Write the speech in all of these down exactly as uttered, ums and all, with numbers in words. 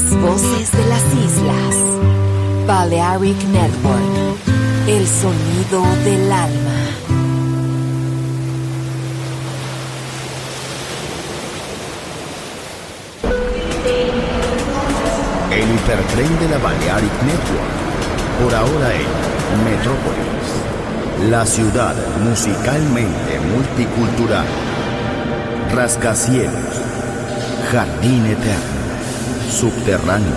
Las voces de las islas. Balearic Network. El sonido del alma. El hipertren de la Balearic Network. Por ahora en Metrópolis. La ciudad musicalmente multicultural. Rascacielos. Jardín eterno. Subterráneo.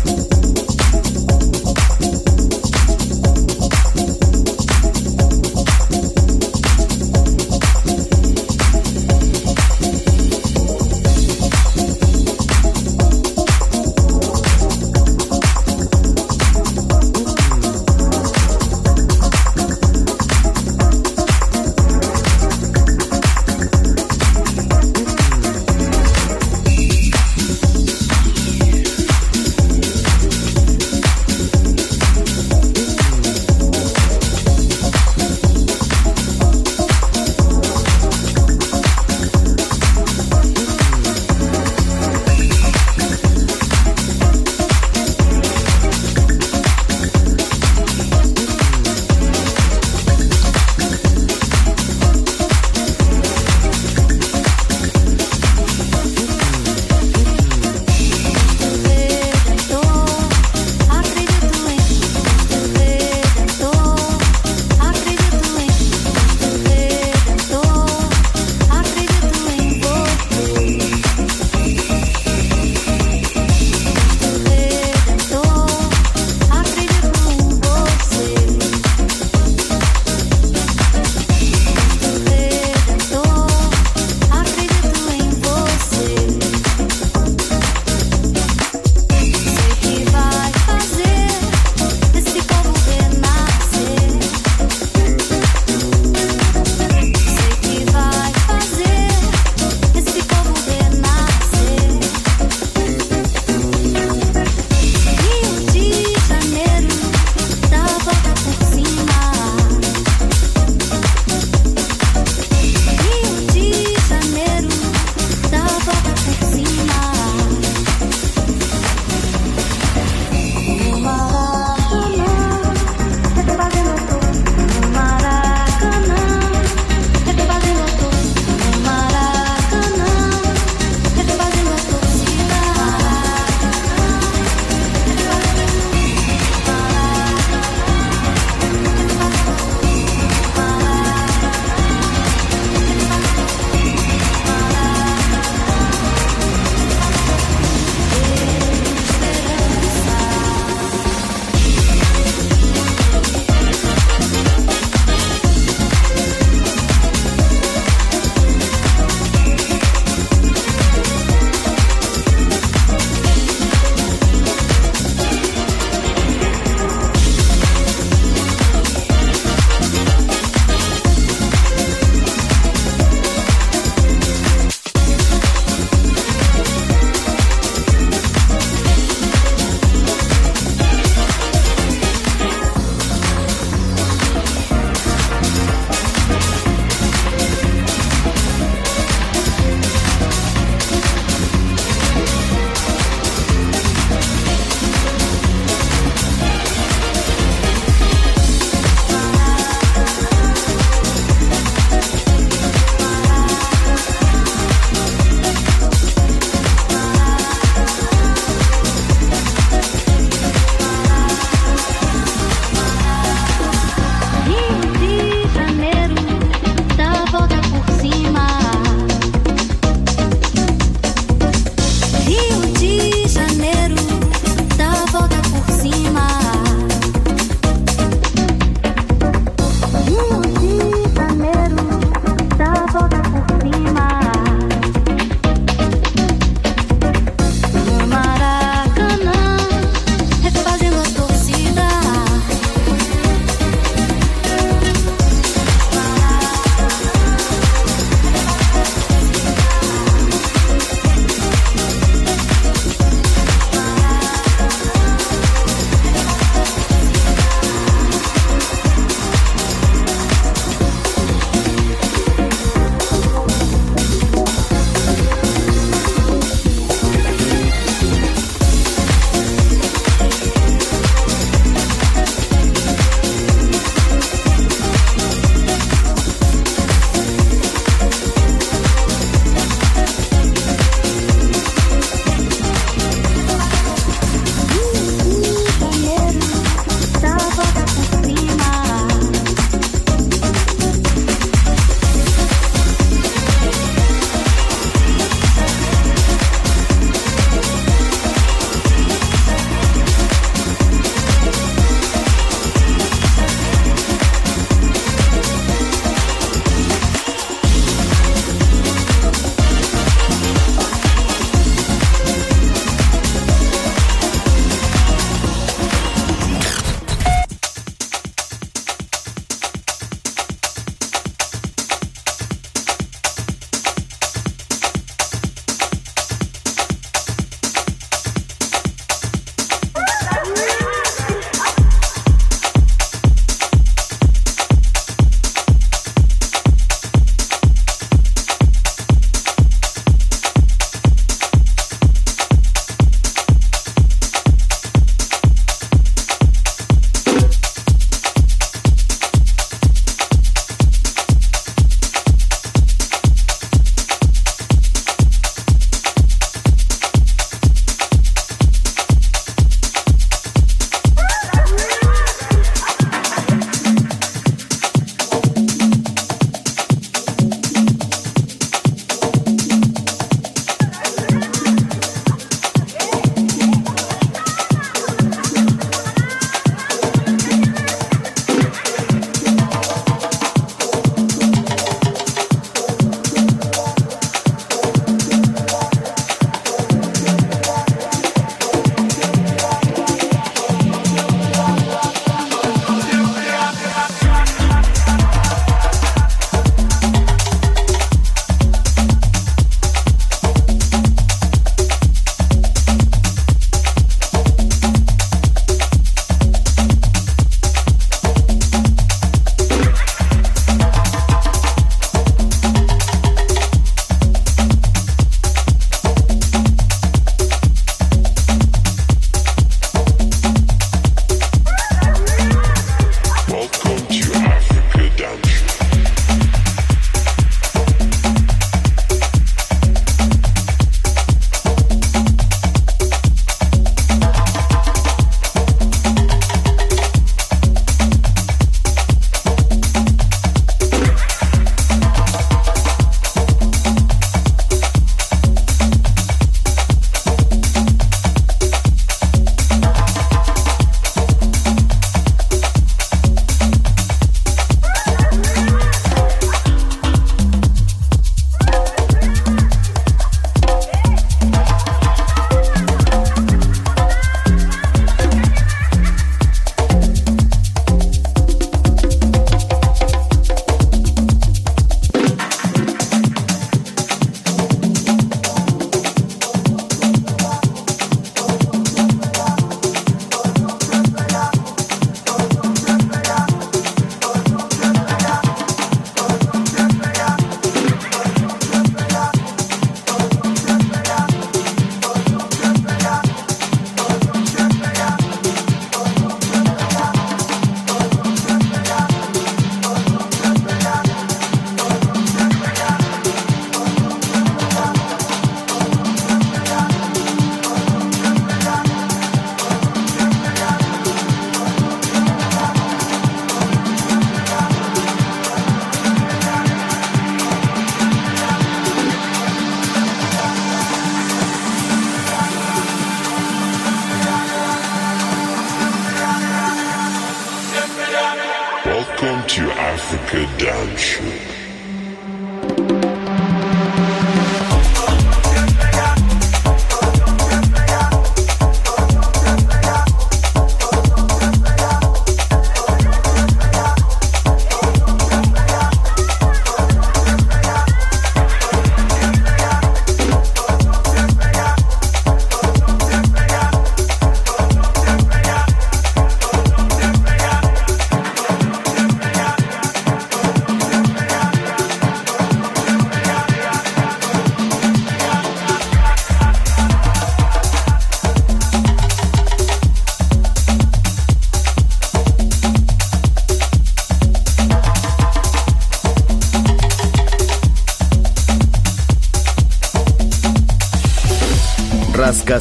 Africa dance show.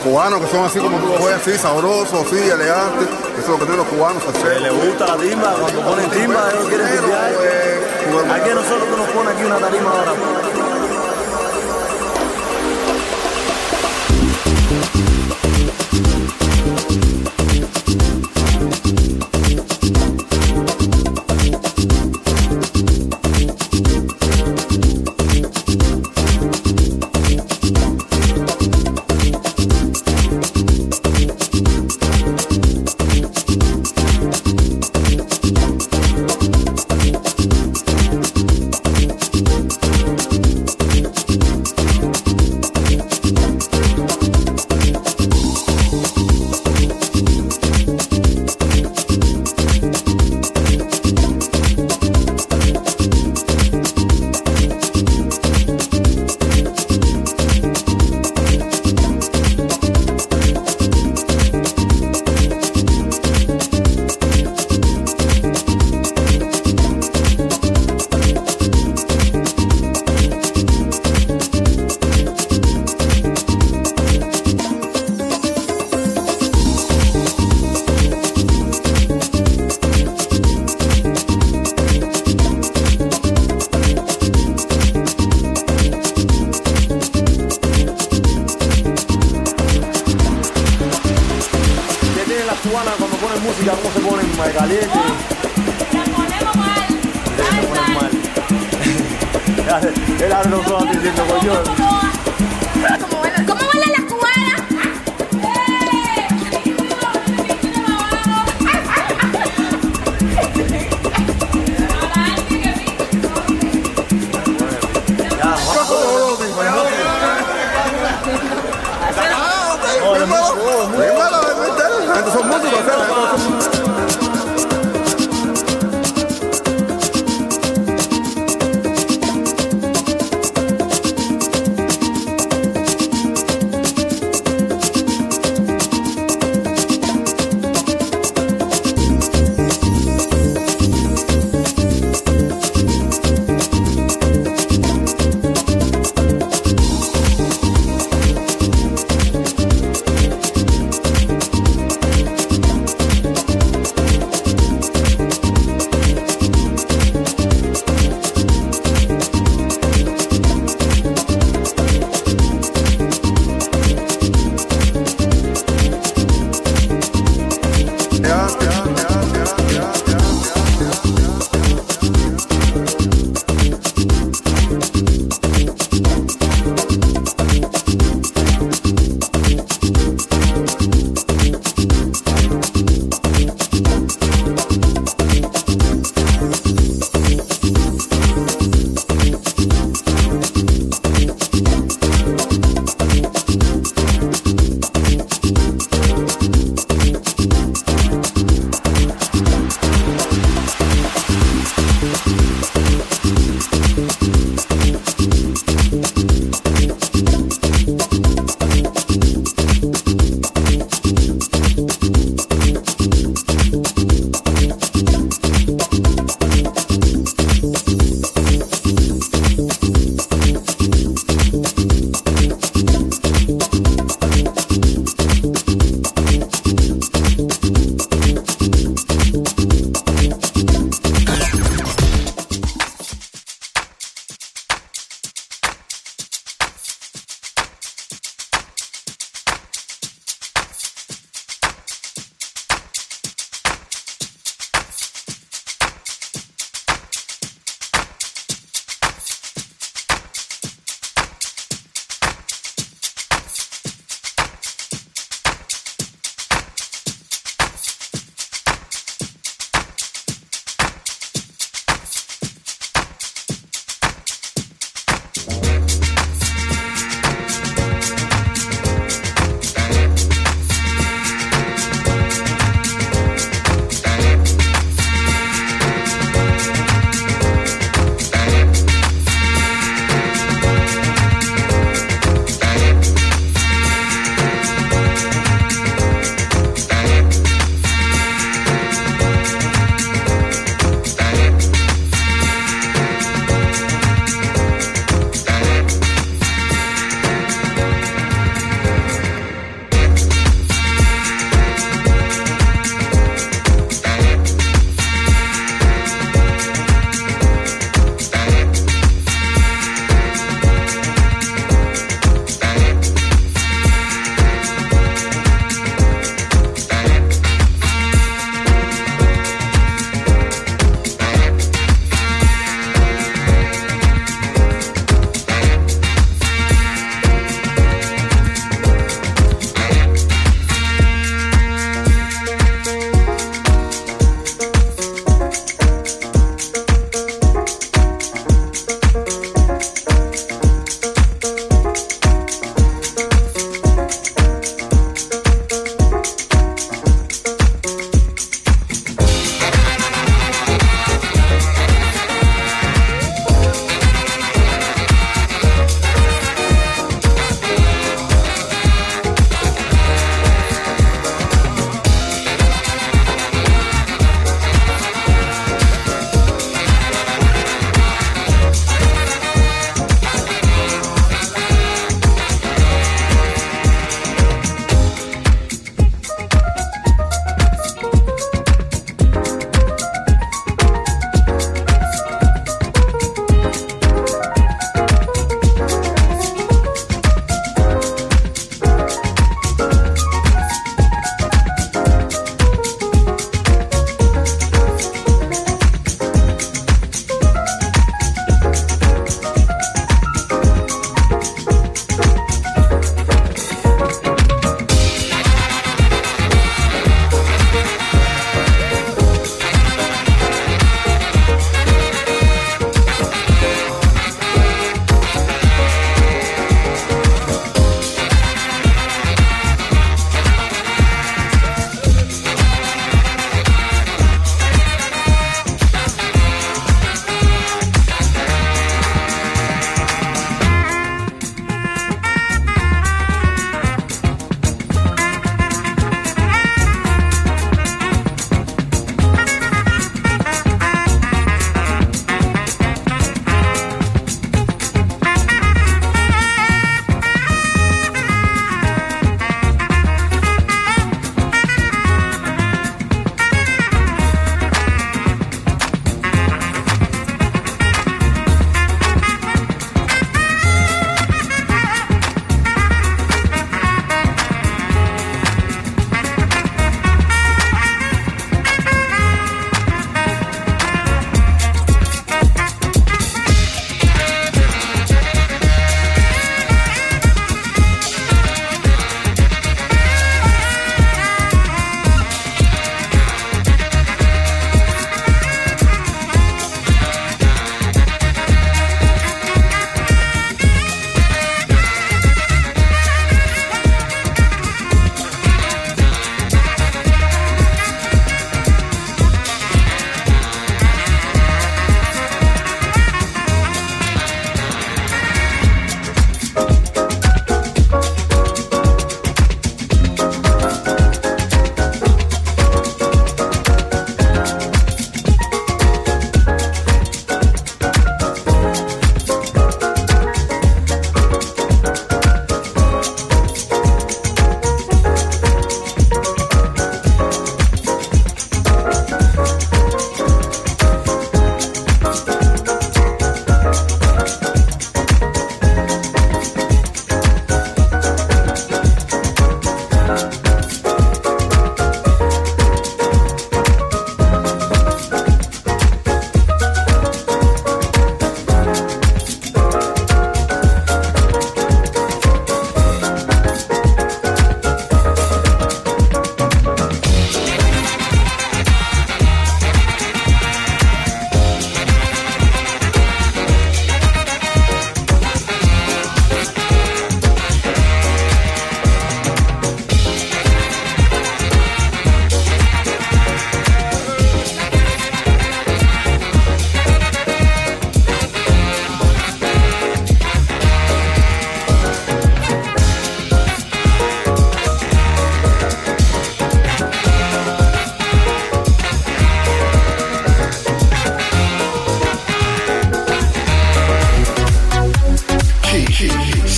Cubanos que son así como tú, pues, así, sabrosos, así, elegantes, eso es lo que tienen los cubanos. Que les gusta la timba, cuando ponen timba, ellos quieren limpiar. Aquí nosotros que nos ponen aquí una tarima ahora.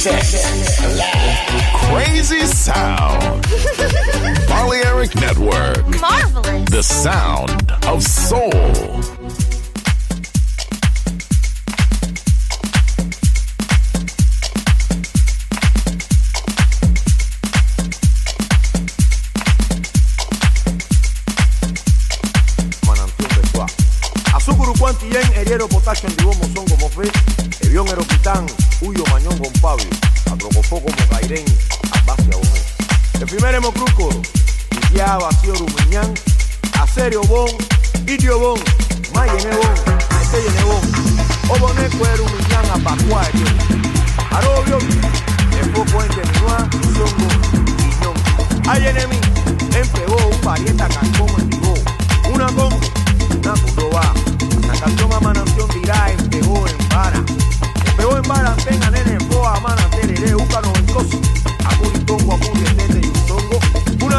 Sets live. Crazy sound. Balearic Network. Marvelous. The sound of soul. Guantillén, Heriero, Potasio, Andibomo, Songo, Mofé, Evión, Eropitán, Huyo, Mañón, Gompabio, Atrocofó, Mocairén, Abbasia, Bojé. El primer Hemocrúcoro, Itiá, Vacío, Rumiñán, Acerio, Bon, Itio, Bon, Mayene, Bon, Estelle, Bon, Oboné, Cuero, Rumiñán, Abacuá, Heriero, Arobio, Enfoco, Entenuá, Songo, Guiñón. Hay enemi, empregó, un parienta, Cancón, Andigó, una con, una currobá. La canción a Mananción dirá empegó en vara. Empegó en vara, tenga nene, boa, mana, tereré, úcano, en coso. Acuritongo, acuri, tete, yusongo.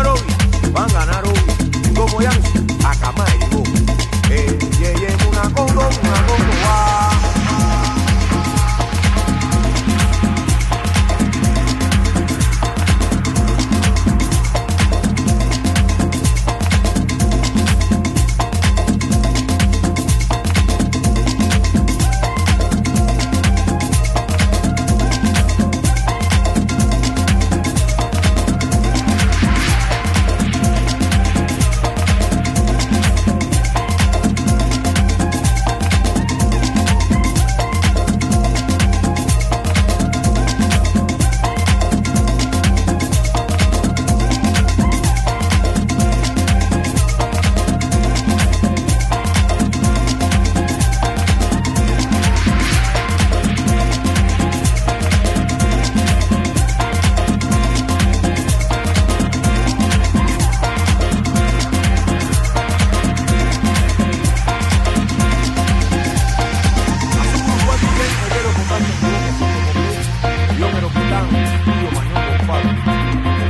Una novia, van a ganar obvio. Como ya, a cama y go. Eh, ye, ye, una congo, una congo, va.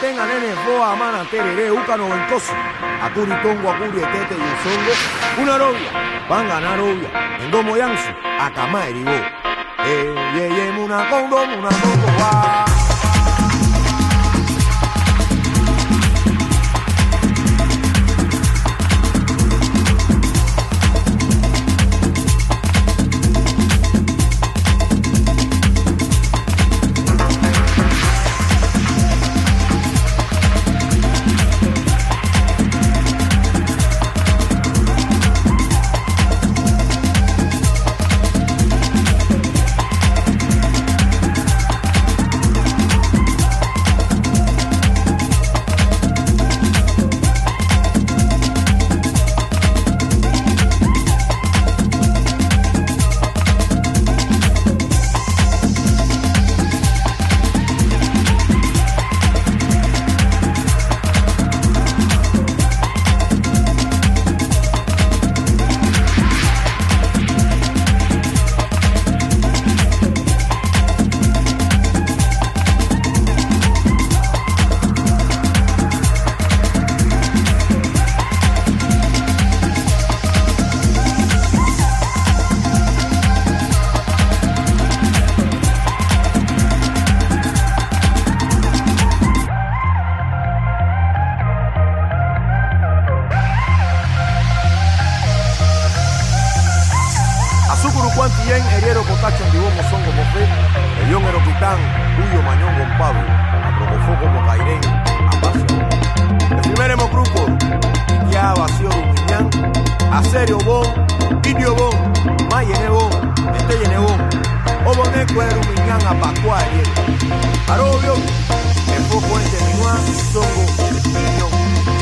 Tenga nene, boa, mana, tereré, úcano, vencoso, acuritongo, acurietete, yusongo, una novia, van a ganar obvia, en domo yanzo, a cama eribó, eh, ye, ye, una congo, una congo, va. Cuero, miñán, apacuá, heriero. Arobio, tiempo puede terminar songo niño.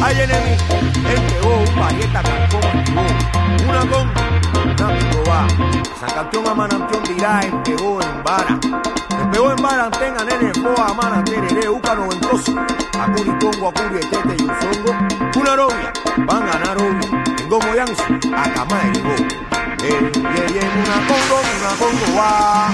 Hay enemigos, entre vos, pagueta, cancón, vos, una con, námico va, San Campeón a Manampión dirá, entre vos en vara, entre vos en vara, antenga, nene, boa, mana, tereré, uca noventoso, a curicongo, a curietete y un songo, una novia, van a ganar obvio, en gomo yanzo, a cama y go, eh, y en una congo, una congo va.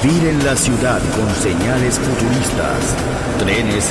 Vivir en la ciudad con señales futuristas, trenes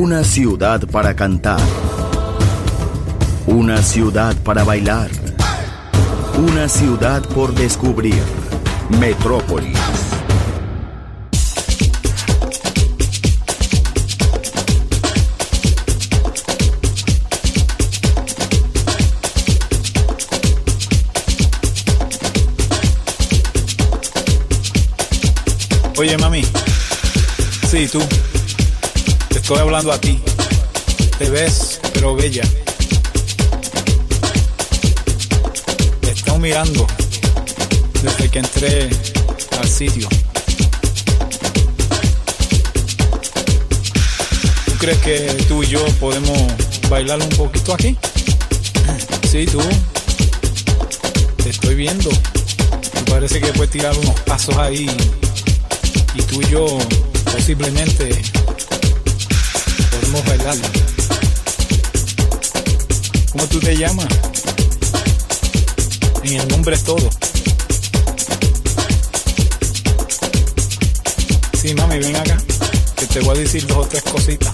Una ciudad para cantar, una ciudad para bailar, una ciudad por descubrir, Metrópolis. Oye, mami, sí, tú, te estoy hablando a ti, te ves, pero bella, te están mirando desde que entré al sitio. ¿Tú crees que tú y yo podemos bailar un poquito aquí? Sí, tú, te estoy viendo, me parece que puedes tirar unos pasos ahí. Y tú y yo, posiblemente, podemos bailar. ¿Cómo tú te llamas? En el nombre es todo. Sí, mami, ven acá, que te voy a decir dos o tres cositas.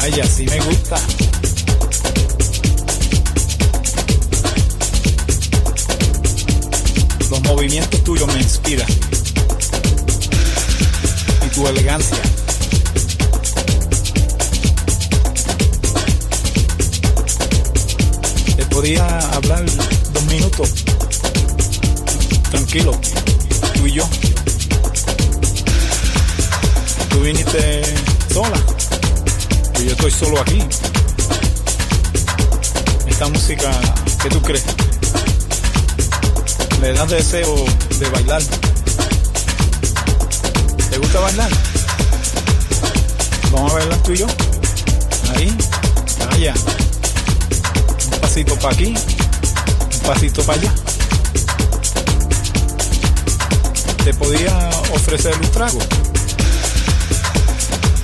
Ay, así me gusta. Los movimientos tuyos me inspiran. Y tu elegancia. Te podía hablar dos minutos. Tranquilo, tú y yo. Tú viniste sola. Y yo estoy solo aquí. Esta música, ¿qué tú crees? Me das deseo de bailar. ¿Te gusta bailar? Vamos a bailar tú y yo. Ahí, allá. Un pasito para aquí, un pasito para allá. Te podía ofrecer un trago,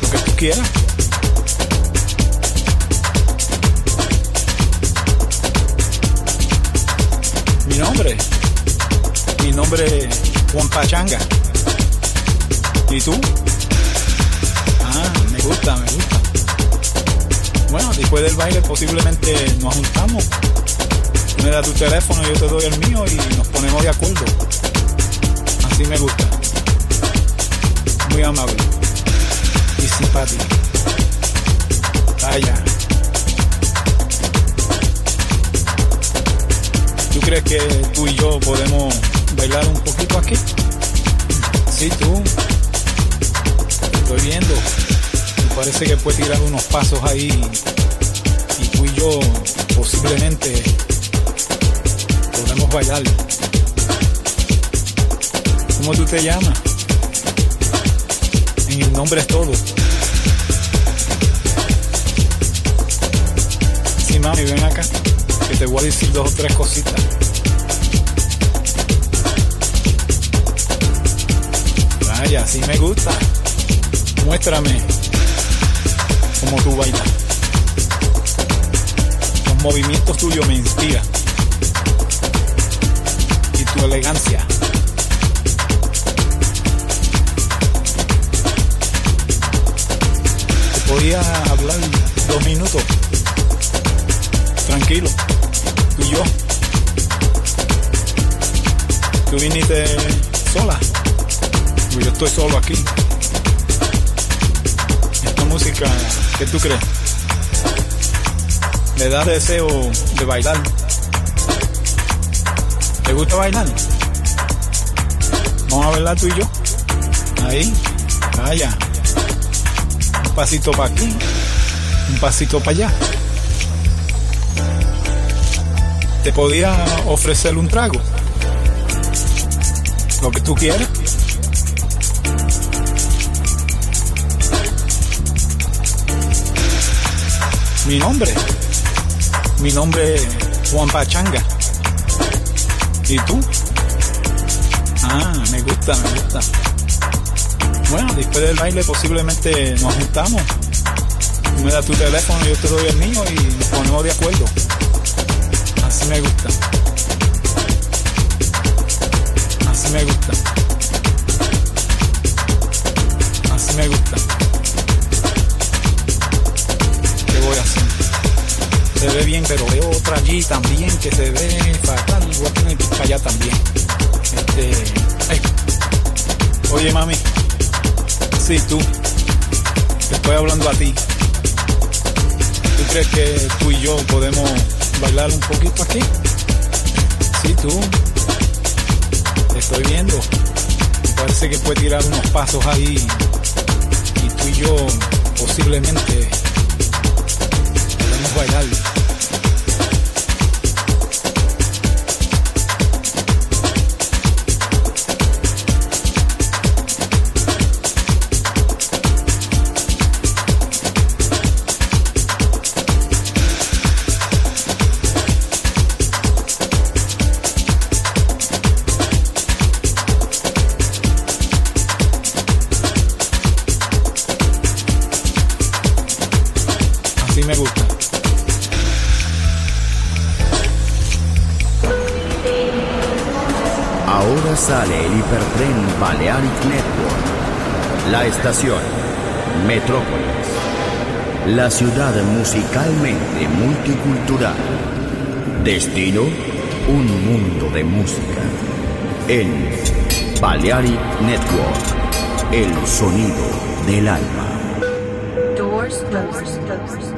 lo que tú quieras. Mi nombre. Mi nombre es Juan Pachanga. ¿Y tú? Ah, me gusta, me gusta. Bueno, después del baile posiblemente nos juntamos. Me da tu teléfono, yo te doy el mío y nos ponemos de acuerdo. Así me gusta. Muy amable y simpático. Vaya. ¿Tú crees que tú y yo podemos bailar un poquito aquí? Sí, tú. Te estoy viendo. Me parece que puedes tirar unos pasos ahí. Y tú y yo posiblemente podemos bailar. ¿Cómo tú te llamas? En el nombre es todo. Sí, mami, ven acá, que te voy a decir dos o tres cositas. Vaya, así me gusta. Muéstrame cómo tú bailas. Los movimientos tuyos me inspiran. Y tu elegancia. Te podía hablar dos minutos. Tranquilo, tú y yo. Tú viniste sola. Yo estoy solo aquí. Esta música, ¿qué tú crees? Me da deseo de bailar. ¿Te gusta bailar? Vamos a bailar tú y yo. Ahí, allá. Un pasito para aquí, un pasito para allá. Te podía ofrecer un trago, lo que tú quieras. Mi nombre, mi nombre es Juan Pachanga. ¿Y tú? Ah, me gusta, me gusta. Bueno, después del baile posiblemente nos juntamos. Tú me das tu teléfono, yo te doy el mío y nos ponemos de acuerdo. Así me gusta. Así me gusta. ve bien, pero veo otra allí también que se ve fatal, igual que en el para allá también. Este, ay. Oye, mami, sí, tú, te estoy hablando a ti. ¿Tú crees que tú y yo podemos bailar un poquito aquí? Sí, tú, te estoy viendo. Parece que puede tirar unos pasos ahí y tú y yo posiblemente podemos bailar. Sale el hipertren Balearic Network, la estación Metrópolis, la ciudad musicalmente multicultural, destino, un mundo de música, en Balearic Network, el sonido del alma. Doors closed.